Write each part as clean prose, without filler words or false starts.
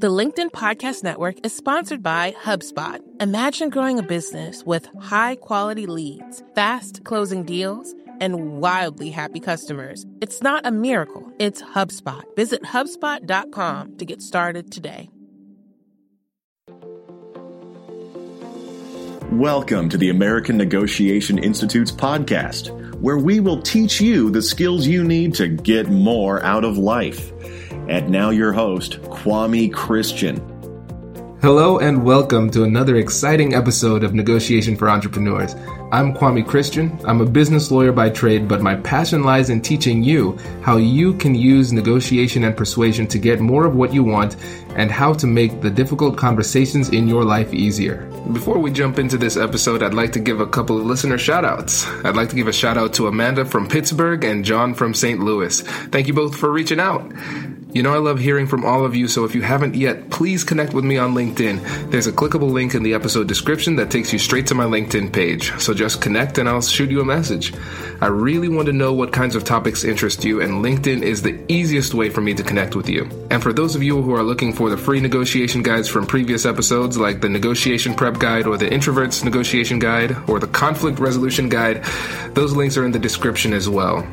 The LinkedIn Podcast Network is sponsored by HubSpot. Imagine growing a business with high-quality leads, fast closing deals, and wildly happy customers. It's not a miracle. It's HubSpot. Visit HubSpot.com to get started today. Welcome to the American Negotiation Institute's podcast, where we will teach you the skills you need to get more out of life. And now your host, Kwame Christian. Hello and welcome to another exciting episode of Negotiation for Entrepreneurs. I'm Kwame Christian. I'm a business lawyer by trade, but my passion lies in teaching you how you can use negotiation and persuasion to get more of what you want and how to make the difficult conversations in your life easier. Before we jump into this episode, I'd like to give a couple of listener shout-outs. I'd like to give a shout-out to Amanda from Pittsburgh and John from St. Louis. Thank you both for reaching out. You know I love hearing from all of you, so if you haven't yet, please connect with me on LinkedIn. There's a clickable link in the episode description that takes you straight to my LinkedIn page, so just connect and I'll shoot you a message. I really want to know what kinds of topics interest you, and LinkedIn is the easiest way for me to connect with you. And for those of you who are looking for the free negotiation guides from previous episodes, like the Negotiation Prep Guide or the Introvert's Negotiation Guide or the Conflict Resolution Guide, those links are in the description as well.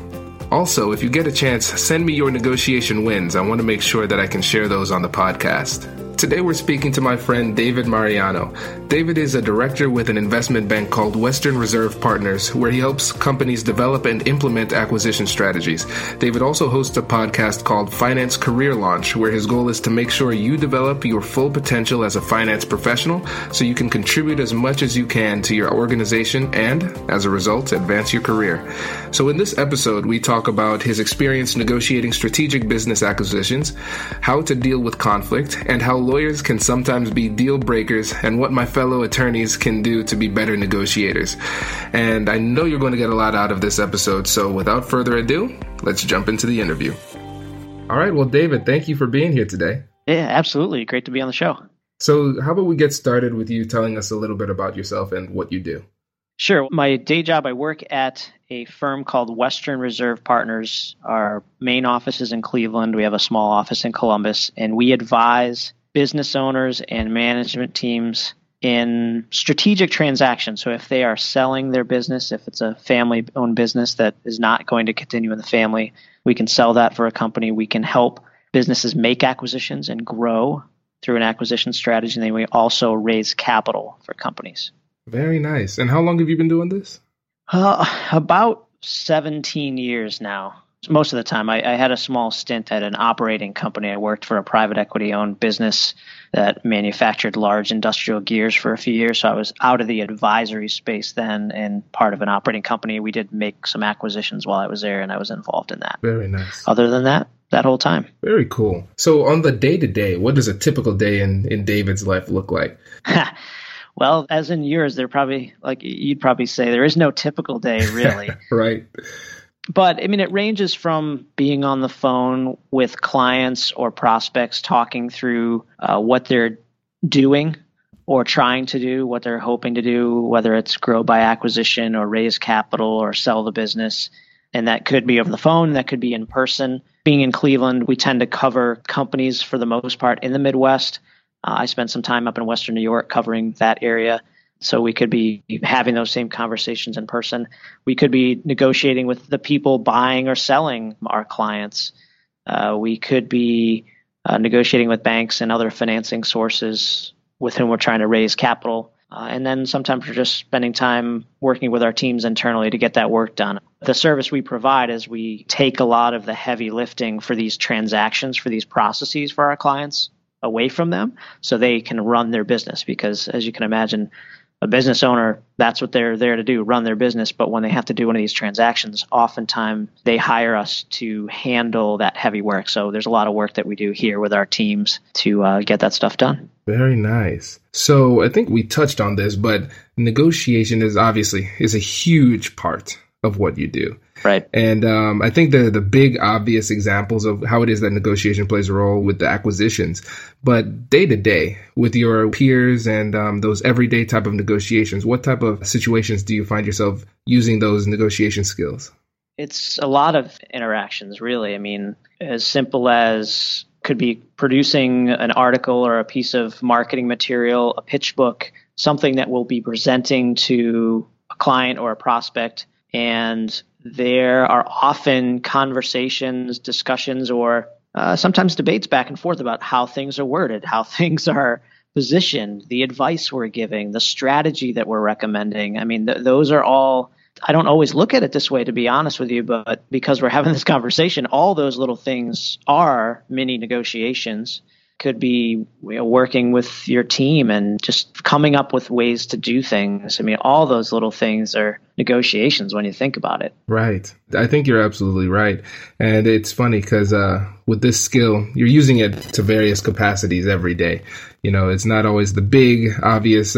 Also, if you get a chance, send me your negotiation wins. I want to make sure that I can share those on the podcast. Today we're speaking to my friend David Mariano. David is a director with an investment bank called Western Reserve Partners, where he helps companies develop and implement acquisition strategies. David also hosts a podcast called Finance Career Launch, where his goal is to make sure you develop your full potential as a finance professional so you can contribute as much as you can to your organization and, as a result, advance your career. So in this episode, we talk about his experience negotiating strategic business acquisitions, how to deal with conflict, and how lawyers can sometimes be deal breakers and what my fellow attorneys can do to be better negotiators. And I know you're going to get a lot out of this episode, so without further ado, let's jump into the interview. All right, well, David, thank you for being here today. Yeah, absolutely. Great to be on the show. So how about we get started with you telling us a little bit about yourself and what you do? Sure. My day job, I work at a firm called Western Reserve Partners. Our main office is in Cleveland. We have a small office in Columbus, and we advise business owners and management teams in strategic transactions. So if they are selling their business, if it's a family-owned business that is not going to continue in the family, we can sell that for a company. We can help businesses make acquisitions and grow through an acquisition strategy. And then we also raise capital for companies. Very nice. And how long have you been doing this? About 17 years now. Most of the time, I had a small stint at an operating company. I worked for a private equity-owned business that manufactured large industrial gears for a few years. So I was out of the advisory space then and part of an operating company. We did make some acquisitions while I was there, and I was involved in that. Very nice. Other than that, that whole time. Very cool. So on the day-to-day, what does a typical day in David's life look like? Well, as in yours, there probably, like you'd probably say, there is no typical day, really. Right. But I mean, it ranges from being on the phone with clients or prospects talking through what they're doing or trying to do, what they're hoping to do, whether it's grow by acquisition or raise capital or sell the business. And that could be over the phone, that could be in person. Being in Cleveland, we tend to cover companies for the most part in the Midwest. I spent some time up in Western New York covering that area. So we could be having those same conversations in person. We could be negotiating with the people buying or selling our clients. We could be negotiating with banks and other financing sources with whom we're trying to raise capital. And then sometimes we're just spending time working with our teams internally to get that work done. The service we provide is we take a lot of the heavy lifting for these transactions, for these processes for our clients away from them so they can run their business. Because as you can imagine, a business owner, that's what they're there to do, run their business. But when they have to do one of these transactions, oftentimes they hire us to handle that heavy work. So there's a lot of work that we do here with our teams to get that stuff done. Very nice. So I think we touched on this, but negotiation is obviously a huge part of what you do. Right. And I think the big obvious examples of how it is that negotiation plays a role with the acquisitions, but day to day with your peers and those everyday type of negotiations, what type of situations do you find yourself using those negotiation skills? It's a lot of interactions, really. I mean, as simple as could be producing an article or a piece of marketing material, a pitch book, something that we'll be presenting to a client or a prospect. And there are often conversations, discussions, or sometimes debates back and forth about how things are worded, how things are positioned, the advice we're giving, the strategy that we're recommending. I mean, those are all, I don't always look at it this way, to be honest with you, but because we're having this conversation, all those little things are mini negotiations. Could be, you know, working with your team and just coming up with ways to do things. I mean, all those little things are negotiations when you think about it. Right. I think you're absolutely right. And it's funny because with this skill, you're using it to various capacities every day. You know, it's not always the big, obvious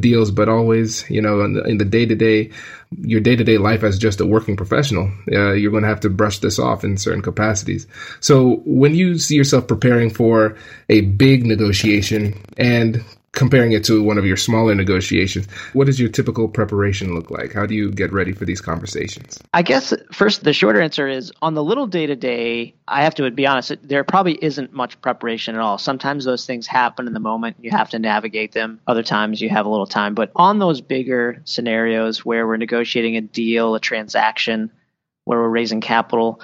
deals, but always, you know, in the day-to-day, your day-to-day life as just a working professional, you're going to have to brush this off in certain capacities. So when you see yourself preparing for a big negotiation and comparing it to one of your smaller negotiations, what does your typical preparation look like? How do you get ready for these conversations? I guess first, the shorter answer is on the little day-to-day, I have to be honest, there probably isn't much preparation at all. Sometimes those things happen in the moment. You have to navigate them. Other times you have a little time. But on those bigger scenarios where we're negotiating a deal, a transaction, where we're raising capital,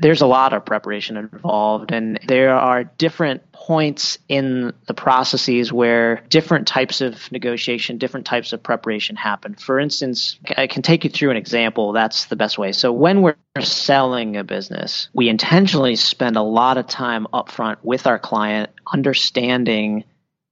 there's a lot of preparation involved, and there are different points in the processes where different types of negotiation, different types of preparation happen. For instance, I can take you through an example. That's the best way. So when we're selling a business, we intentionally spend a lot of time upfront with our client, understanding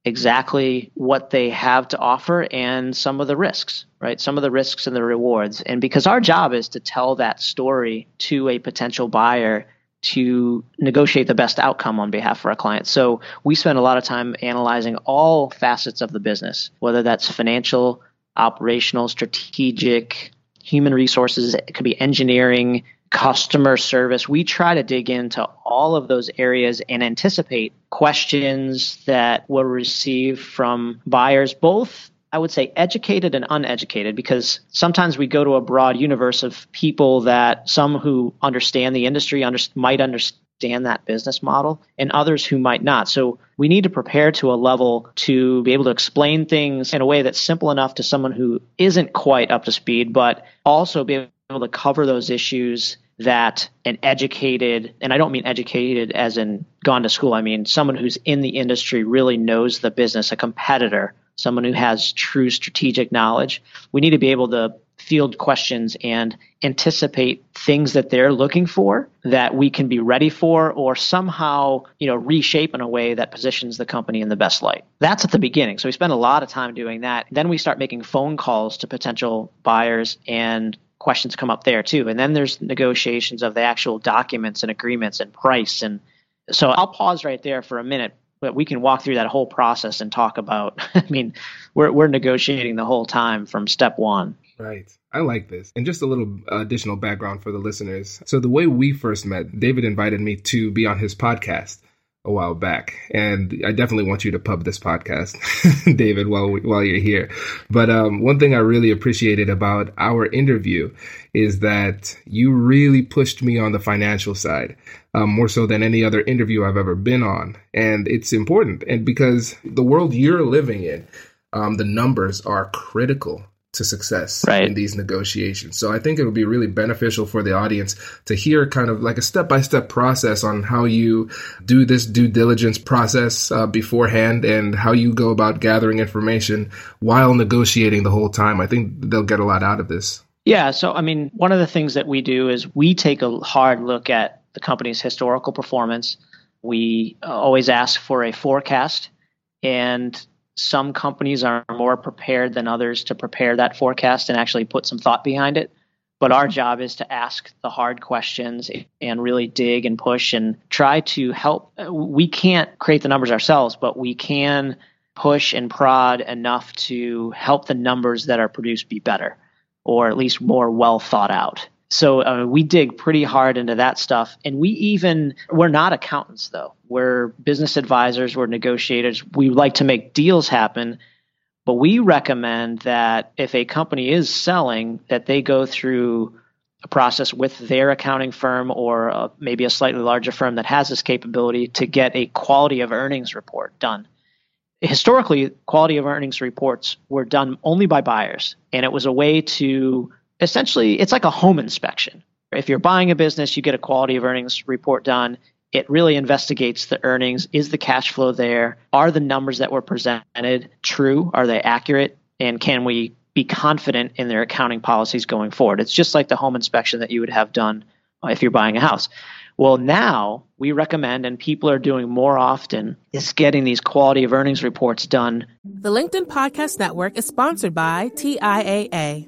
exactly what they have to offer and some of the risks, right? Some of the risks and the rewards. And because our job is to tell that story to a potential buyer to negotiate the best outcome on behalf of our client. So we spend a lot of time analyzing all facets of the business, whether that's financial, operational, strategic, human resources, it could be engineering, customer service. We try to dig into all of those areas and anticipate questions that we'll receive from buyers, both, I would say, educated and uneducated, because sometimes we go to a broad universe of people that some who understand the industry might understand that business model and others who might not. So we need to prepare to a level to be able to explain things in a way that's simple enough to someone who isn't quite up to speed, but also be able to cover those issues that an educated, and I don't mean educated as in gone to school, I mean someone who's in the industry really knows the business, a competitor, someone who has true strategic knowledge. We need to be able to field questions and anticipate things that they're looking for that we can be ready for, or somehow, you know, reshape in a way that positions the company in the best light. That's at the beginning. So we spend a lot of time doing that. Then we start making phone calls to potential buyers, and questions come up there too. And then there's negotiations of the actual documents and agreements and price. And so I'll pause right there for a minute, but we can walk through that whole process and talk about, I mean, we're negotiating the whole time from step one. Right. I like this. And just a little additional background for the listeners. So the way we first met, David invited me to be on his podcast a while back. And I definitely want you to pub this podcast, David, while you're here. But one thing I really appreciated about our interview is that you really pushed me on the financial side, more so than any other interview I've ever been on. And it's important. And because the world you're living in, the numbers are critical to success in these negotiations. So I think it would be really beneficial for the audience to hear kind of like a step-by-step process on how you do this due diligence process beforehand and how you go about gathering information while negotiating the whole time. I think they'll get a lot out of this. Yeah. So, I mean, one of the things that we do is we take a hard look at the company's historical performance. We always ask for a forecast, and some companies are more prepared than others to prepare that forecast and actually put some thought behind it. But our job is to ask the hard questions and really dig and push and try to help. We can't create the numbers ourselves, but we can push and prod enough to help the numbers that are produced be better, or at least more well thought out. So we dig pretty hard into that stuff. And we're not accountants, though. We're business advisors. We're negotiators. We like to make deals happen. But we recommend that if a company is selling, that they go through a process with their accounting firm or maybe a slightly larger firm that has this capability to get a quality of earnings report done. Historically, quality of earnings reports were done only by buyers, and it was a way to essentially, it's like a home inspection. If you're buying a business, you get a quality of earnings report done. It really investigates the earnings. Is the cash flow there? Are the numbers that were presented true? Are they accurate? And can we be confident in their accounting policies going forward? It's just like the home inspection that you would have done if you're buying a house. Well, now we recommend, and people are doing more often, is getting these quality of earnings reports done. The LinkedIn Podcast Network is sponsored by TIAA.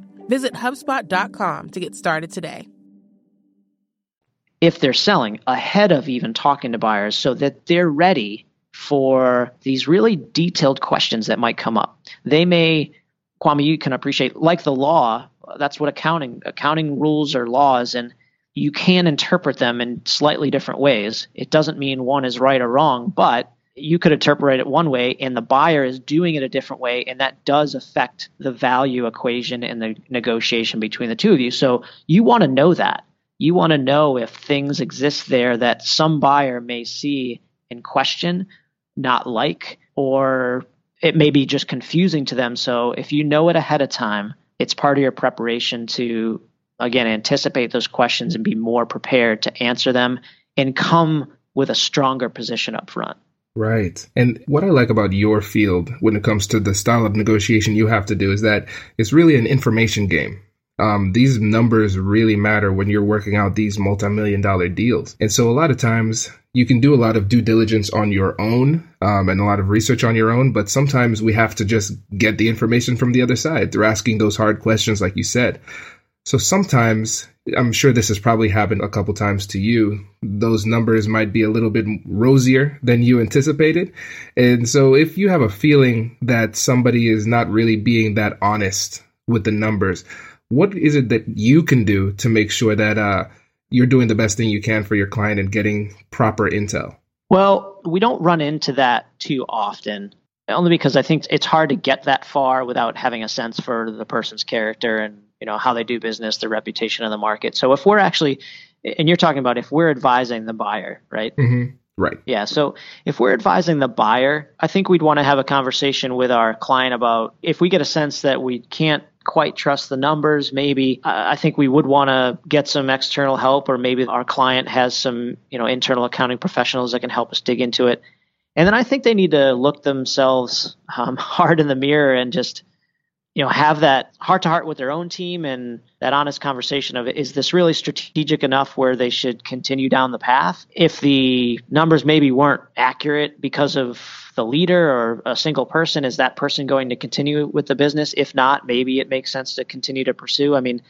Visit HubSpot.com to get started today. If they're selling, ahead of even talking to buyers, so that they're ready for these really detailed questions that might come up. They may, Kwame, you can appreciate, like the law, that's what accounting rules or laws, and you can interpret them in slightly different ways. It doesn't mean one is right or wrong, but you could interpret it one way and the buyer is doing it a different way, and that does affect the value equation and the negotiation between the two of you. So you want to know that. You want to know if things exist there that some buyer may see and question, not like, or it may be just confusing to them. So if you know it ahead of time, it's part of your preparation to, again, anticipate those questions and be more prepared to answer them and come with a stronger position up front. Right. And what I like about your field when it comes to the style of negotiation you have to do is that it's really an information game. These numbers really matter when you're working out these multi-million-dollar deals. And so a lot of times you can do a lot of due diligence on your own and a lot of research on your own. But sometimes we have to just get the information from the other side through asking those hard questions, like you said. So sometimes, I'm sure this has probably happened a couple times to you, those numbers might be a little bit rosier than you anticipated. And so if you have a feeling that somebody is not really being that honest with the numbers, what is it that you can do to make sure that you're doing the best thing you can for your client and getting proper intel? Well, we don't run into that too often, only because I think it's hard to get that far without having a sense for the person's character and, you know, how they do business, their reputation in the market. So if we're actually, and you're talking about if we're advising the buyer, right? Mm-hmm. Right. Yeah. So if we're advising the buyer, I think we'd want to have a conversation with our client about if we get a sense that we can't quite trust the numbers, maybe I think we would want to get some external help, or maybe our client has some, you know, internal accounting professionals that can help us dig into it. And then I think they need to look themselves hard in the mirror and just, you know, have that heart-to-heart with their own team and that honest conversation of, is this really strategic enough where they should continue down the path? If the numbers maybe weren't accurate because of the leader or a single person, is that person going to continue with the business? If not, maybe it makes sense to continue to pursue. I mean,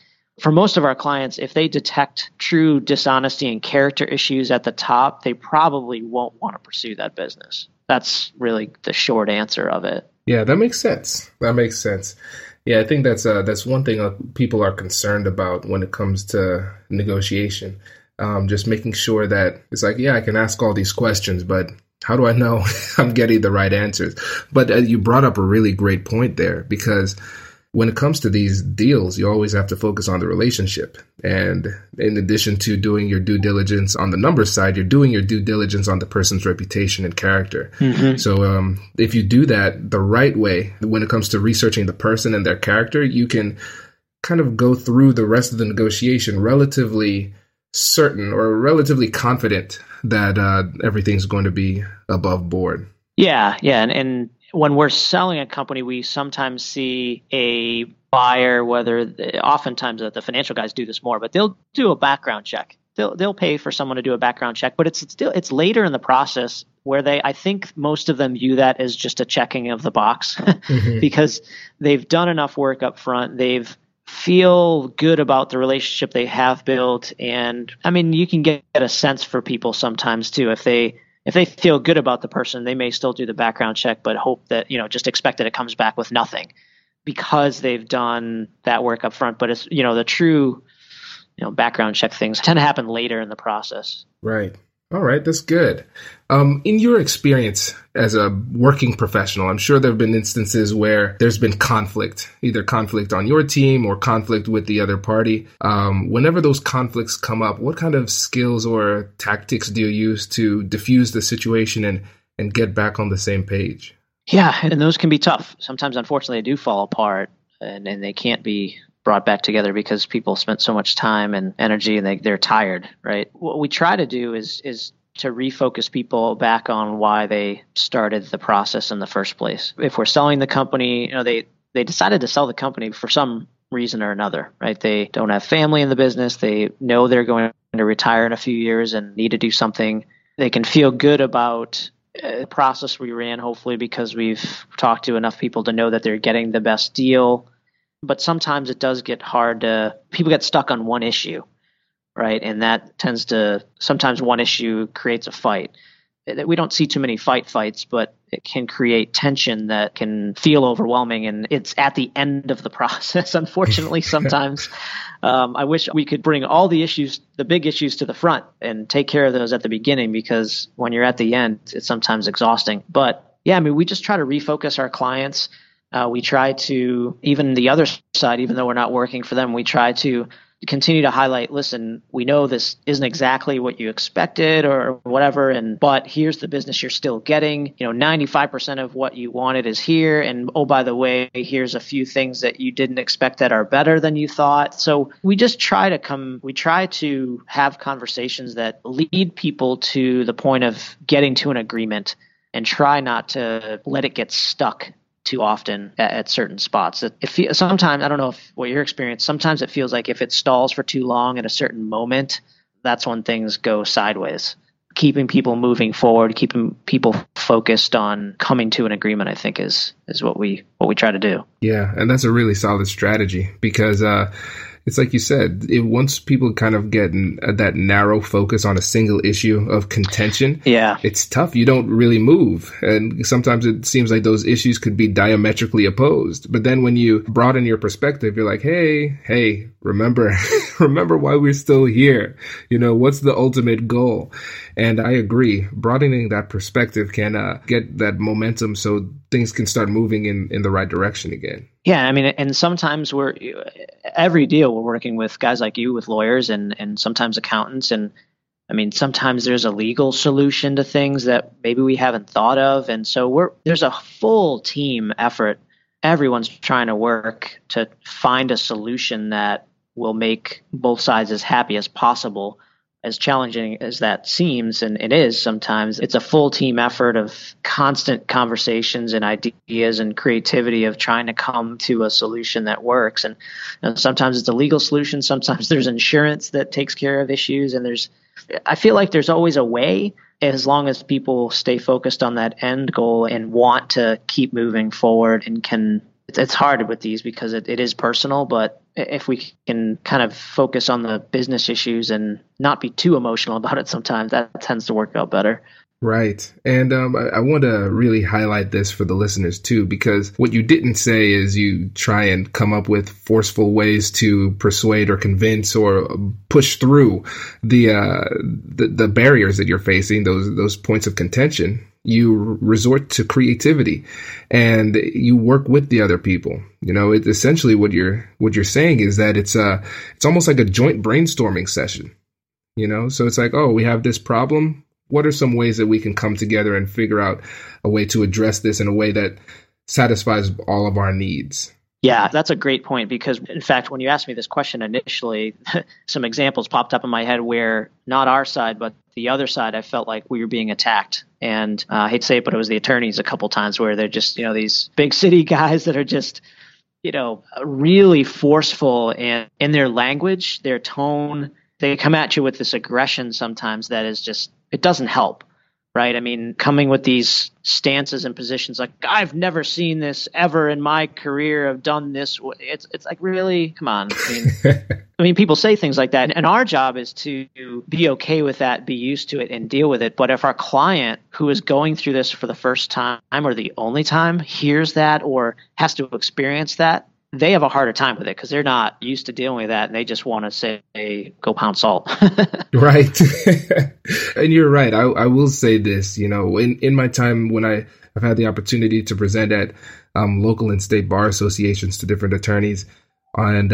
for most of our clients, if they detect true dishonesty and character issues at the top, they probably won't want to pursue that business. That's really the short answer of it. Yeah, that makes sense. Yeah, I think that's one thing people are concerned about when it comes to negotiation. Just making sure that it's like, yeah, I can ask all these questions, but how do I know I'm getting the right answers? But you brought up a really great point there, because when it comes to these deals, you always have to focus on the relationship. And in addition to doing your due diligence on the numbers side, you're doing your due diligence on the person's reputation and character. Mm-hmm. So if you do that the right way, when it comes to researching the person and their character, you can kind of go through the rest of the negotiation relatively certain or relatively confident that everything's going to be above board. Yeah. And when we're selling a company, we sometimes see a buyer, oftentimes the financial guys do this more, but they'll do a background check. They'll pay for someone to do a background check, but it's later in the process where I think most of them view that as just a checking of the box mm-hmm. because they've done enough work up front. They've feel good about the relationship they have built. And I mean, you can get a sense for people sometimes too. If they feel good about the person, they may still do the background check, but hope that, just expect that it comes back with nothing because they've done that work up front. But it's, the true, background check things tend to happen later in the process. Right. All right. That's good. In your experience as a working professional, I'm sure there have been instances where there's been conflict, either conflict on your team or conflict with the other party. Whenever those conflicts come up, what kind of skills or tactics do you use to diffuse the situation and get back on the same page? Yeah. And those can be tough. Sometimes, unfortunately, they do fall apart and they can't be brought back together because people spent so much time and energy and they're tired, right? What we try to do is to refocus people back on why they started the process in the first place. If we're selling the company, they decided to sell the company for some reason or another, right? They don't have family in the business. They know they're going to retire in a few years and need to do something. They can feel good about the process we ran, hopefully, because we've talked to enough people to know that they're getting the best deal. But sometimes it does get hard to, people get stuck on one issue, right? And that tends to, sometimes one issue creates a fight. We don't see too many fights, but it can create tension that can feel overwhelming. And it's at the end of the process, unfortunately, sometimes. I wish we could bring all the issues, the big issues to the front and take care of those at the beginning, because when you're at the end, it's sometimes exhausting. But yeah, we just try to refocus our clients. We try to, even the other side, even though we're not working for them, we try to continue to highlight, listen, we know this isn't exactly what you expected or whatever, but here's the business you're still getting. 95% of what you wanted is here. And oh, by the way, here's a few things that you didn't expect that are better than you thought. So we try to have conversations that lead people to the point of getting to an agreement and try not to let it get stuck too often at certain spots. Sometimes, I don't know what your experience, sometimes it feels like if it stalls for too long at a certain moment, that's when things go sideways. Keeping people moving forward, keeping people focused on coming to an agreement, I think is what we try to do. Yeah. And that's a really solid strategy because, it's like you said, once people kind of get that narrow focus on a single issue of contention, yeah, it's tough. You don't really move. And sometimes it seems like those issues could be diametrically opposed. But then when you broaden your perspective, you're like, hey, remember why we're still here. What's the ultimate goal? And I agree. Broadening that perspective can get that momentum so things can start moving in the right direction again. Yeah, and sometimes every deal we're working with guys like you, with lawyers and sometimes accountants. And sometimes there's a legal solution to things that maybe we haven't thought of. And so there's a full team effort. Everyone's trying to work to find a solution that will make both sides as happy as possible, as challenging as that seems. And it is sometimes. It's a full team effort of constant conversations and ideas and creativity of trying to come to a solution that works. And sometimes it's a legal solution. Sometimes there's insurance that takes care of issues. And I feel like there's always a way, as long as people stay focused on that end goal and want to keep moving forward and can. It's hard with these because it is personal, but if we can kind of focus on the business issues and not be too emotional about it sometimes, that tends to work out better. Right. And I want to really highlight this for the listeners too, because what you didn't say is you try and come up with forceful ways to persuade or convince or push through the barriers that you're facing, those points of contention. You resort to creativity and you work with the other people. It's essentially what you're saying is that it's almost like a joint brainstorming session, so it's like, oh, we have this problem. What are some ways that we can come together and figure out a way to address this in a way that satisfies all of our needs? Yeah, that's a great point, because in fact, when you asked me this question initially, some examples popped up in my head where not our side, but the other side, I felt like we were being attacked. And I hate to say it, but it was the attorneys a couple times where they're just, you know, these big city guys that are just, you know, really forceful and in their language, their tone. They come at you with this aggression sometimes that is just, it doesn't help, right? I mean, coming with these stances and positions like, I've never seen this ever in my career. I've done this. It's like, really? Come on. I mean, people say things like that. And our job is to be okay with that, be used to it, and deal with it. But if our client who is going through this for the first time or the only time hears that or has to experience that, they have a harder time with it because they're not used to dealing with that, and they just want to say, go pound salt. Right. And you're right. I will say this, you know, in my time when I've had the opportunity to present at local and state bar associations to different attorneys. And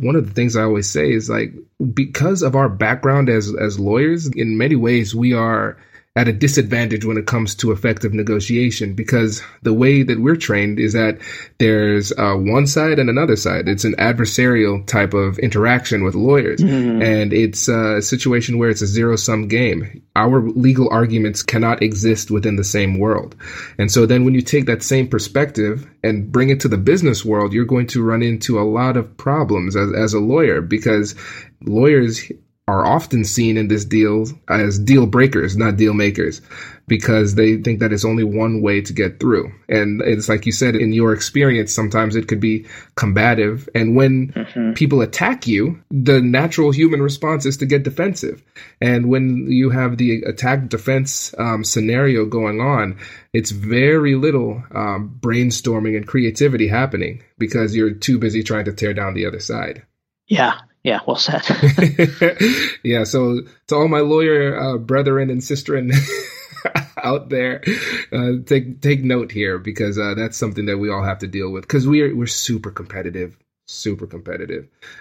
one of the things I always say is, like, because of our background as lawyers, in many ways, we are at a disadvantage when it comes to effective negotiation, because the way that we're trained is that there's one side and another side. It's an adversarial type of interaction with lawyers, mm-hmm. and it's a situation where it's a zero-sum game. Our legal arguments cannot exist within the same world. And so then when you take that same perspective and bring it to the business world, you're going to run into a lot of problems as a lawyer, because lawyers are often seen in this deal as deal breakers, not deal makers, because they think that it's only one way to get through. And it's like you said, in your experience, sometimes it could be combative. And when mm-hmm. people attack you, the natural human response is to get defensive. And when you have the attack defense scenario going on, it's very little brainstorming and creativity happening, because you're too busy trying to tear down the other side. Yeah. Yeah, well said. Yeah, so to all my lawyer brethren and sisterin out there, take note here, because that's something that we all have to deal with, because we're super competitive.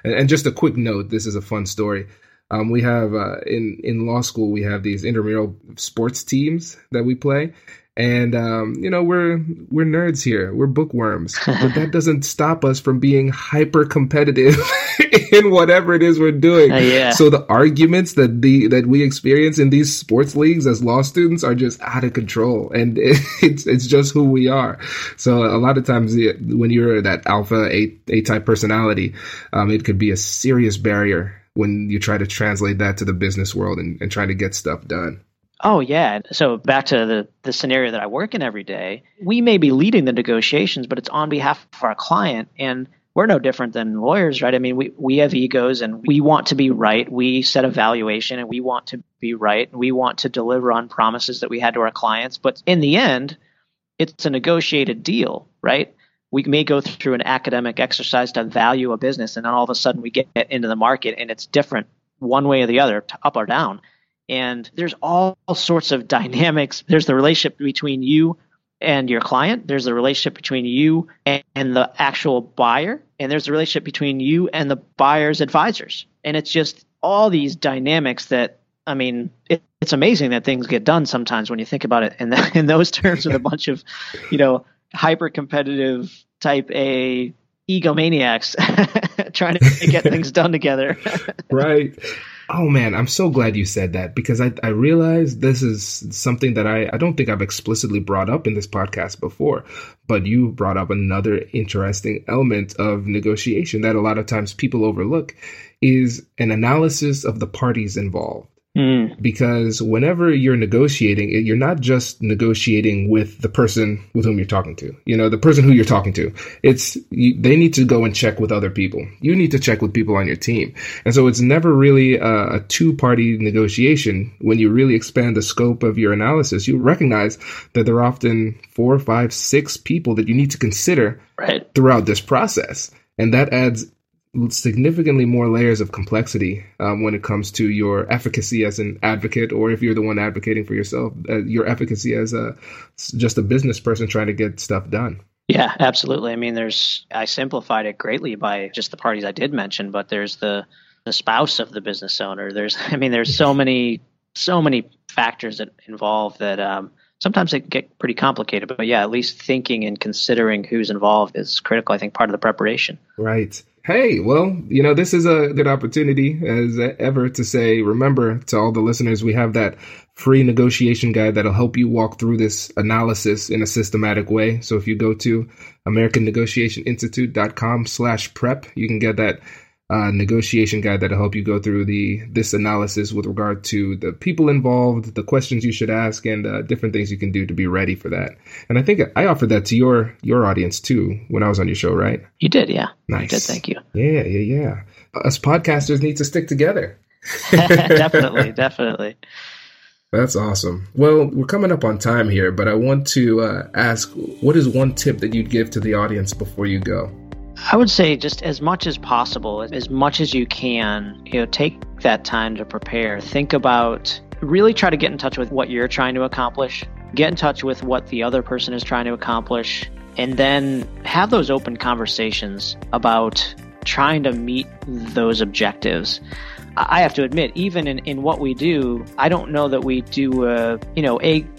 And just a quick note, this is a fun story. We have in law school, we have these intramural sports teams that we play. And, you know, we're nerds here. We're bookworms. But that doesn't stop us from being hyper competitive in whatever it is we're doing. Yeah. So the arguments that we experience in these sports leagues as law students are just out of control. And it's just who we are. So a lot of times when you're that alpha A-type personality, it could be a serious barrier when you try to translate that to the business world and try to get stuff done. Oh, yeah. So back to the scenario that I work in every day, we may be leading the negotiations, but it's on behalf of our client. And we're no different than lawyers, right? I mean, we have egos and we want to be right. We set a valuation and we want to be right. And we want to deliver on promises that we had to our clients. But in the end, it's a negotiated deal, right? We may go through an academic exercise to value a business, and then all of a sudden we get into the market and it's different one way or the other, up or down. And there's all sorts of dynamics. There's the relationship between you and your client. There's the relationship between you and the actual buyer. And there's the relationship between you and the buyer's advisors. And it's just all these dynamics that, I mean, it's amazing that things get done sometimes when you think about it in those terms, with a bunch of, you know, hyper-competitive type A egomaniacs trying to get things done together. Right. Oh, man, I'm so glad you said that, because I realized this is something that I don't think I've explicitly brought up in this podcast before, but you brought up another interesting element of negotiation that a lot of times people overlook, is an analysis of the parties involved. Mm. Because whenever you're negotiating, you're not just negotiating with the person with whom you're talking to, you know, the person who you're talking to. They need to go and check with other people. You need to check with people on your team. And so it's never really a two-party negotiation. When you really expand the scope of your analysis, you recognize that there are often 4, 5, 6 people that you need to consider right throughout this process. And that adds significantly more layers of complexity when it comes to your efficacy as an advocate, or if you're the one advocating for yourself, your efficacy as just a business person trying to get stuff done. Yeah, absolutely. I mean, I simplified it greatly by just the parties I did mention, but there's the spouse of the business owner. There's so many factors that involve that sometimes it can get pretty complicated, but yeah, at least thinking and considering who's involved is critical, I think, part of the preparation. Right. Hey, well, you know, this is a good opportunity as ever to say, remember to all the listeners, we have that free negotiation guide that'll help you walk through this analysis in a systematic way. So if you go to AmericanNegotiationInstitute.com/prep, you can get that negotiation guide that'll help you go through this analysis with regard to the people involved, the questions you should ask, and different things you can do to be ready for that. And I think I offered that to your audience too when I was on your show, right? You did, yeah. Nice. I did, thank you. Yeah. Us podcasters need to stick together. Definitely. That's awesome. Well, we're coming up on time here, but I want to ask, what is one tip that you'd give to the audience before you go? I would say just as much as possible, as much as you can, you know, take that time to prepare. Think about, really try to get in touch with what you're trying to accomplish, get in touch with what the other person is trying to accomplish, and then have those open conversations about trying to meet those objectives. I have to admit, even in what we do, I don't know that we do a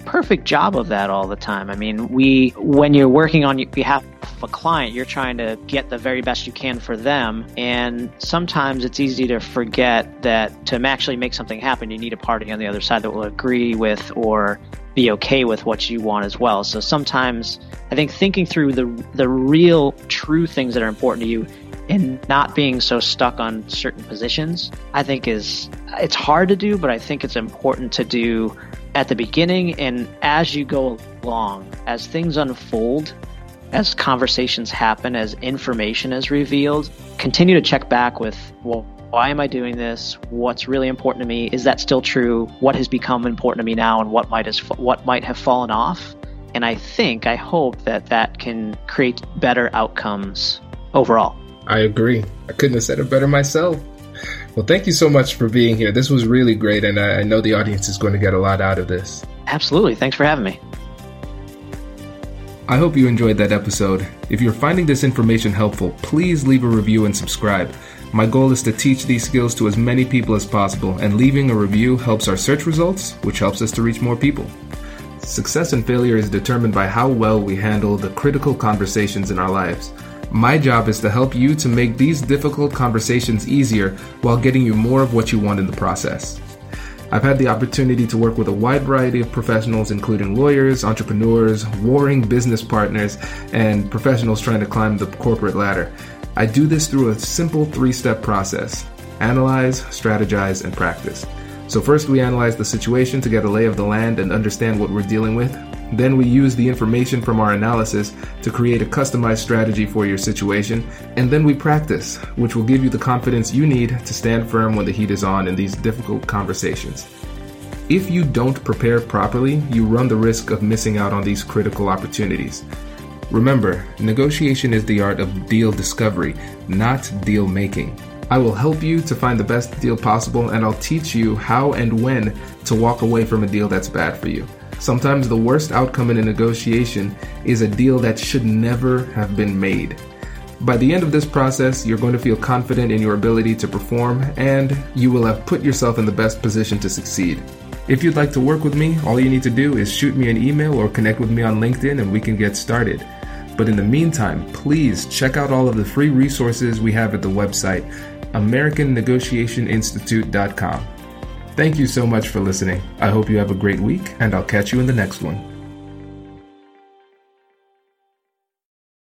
perfect job of that all the time. I mean, when you're working on behalf of a client, you're trying to get the very best you can for them. And sometimes it's easy to forget that to actually make something happen, you need a party on the other side that will agree with or be okay with what you want as well. So sometimes I think thinking through the real true things that are important to you and not being so stuck on certain positions, I think it's hard to do, but I think it's important to do at the beginning and as you go along, as things unfold, as conversations happen, as information is revealed, continue to check back with, well, why am I doing this? What's really important to me? Is that still true? What has become important to me now, and what might have fallen off? And I hope that can create better outcomes overall. I agree. I couldn't have said it better myself. Well, thank you so much for being here. This was really great, and I know the audience is going to get a lot out of this. Absolutely. Thanks for having me. I hope you enjoyed that episode. If you're finding this information helpful, please leave a review and subscribe. My goal is to teach these skills to as many people as possible, and leaving a review helps our search results, which helps us to reach more people. Success and failure is determined by how well we handle the critical conversations in our lives. My job is to help you to make these difficult conversations easier while getting you more of what you want in the process. I've had the opportunity to work with a wide variety of professionals, including lawyers, entrepreneurs, warring business partners, and professionals trying to climb the corporate ladder. I do this through a simple 3-step process: analyze, strategize, and practice. So first we analyze the situation to get a lay of the land and understand what we're dealing with. Then we use the information from our analysis to create a customized strategy for your situation. And then we practice, which will give you the confidence you need to stand firm when the heat is on in these difficult conversations. If you don't prepare properly, you run the risk of missing out on these critical opportunities. Remember, negotiation is the art of deal discovery, not deal making. I will help you to find the best deal possible, and I'll teach you how and when to walk away from a deal that's bad for you. Sometimes the worst outcome in a negotiation is a deal that should never have been made. By the end of this process, you're going to feel confident in your ability to perform, and you will have put yourself in the best position to succeed. If you'd like to work with me, all you need to do is shoot me an email or connect with me on LinkedIn and we can get started. But in the meantime, please check out all of the free resources we have at the website, AmericanNegotiationInstitute.com. Thank you so much for listening. I hope you have a great week, and I'll catch you in the next one.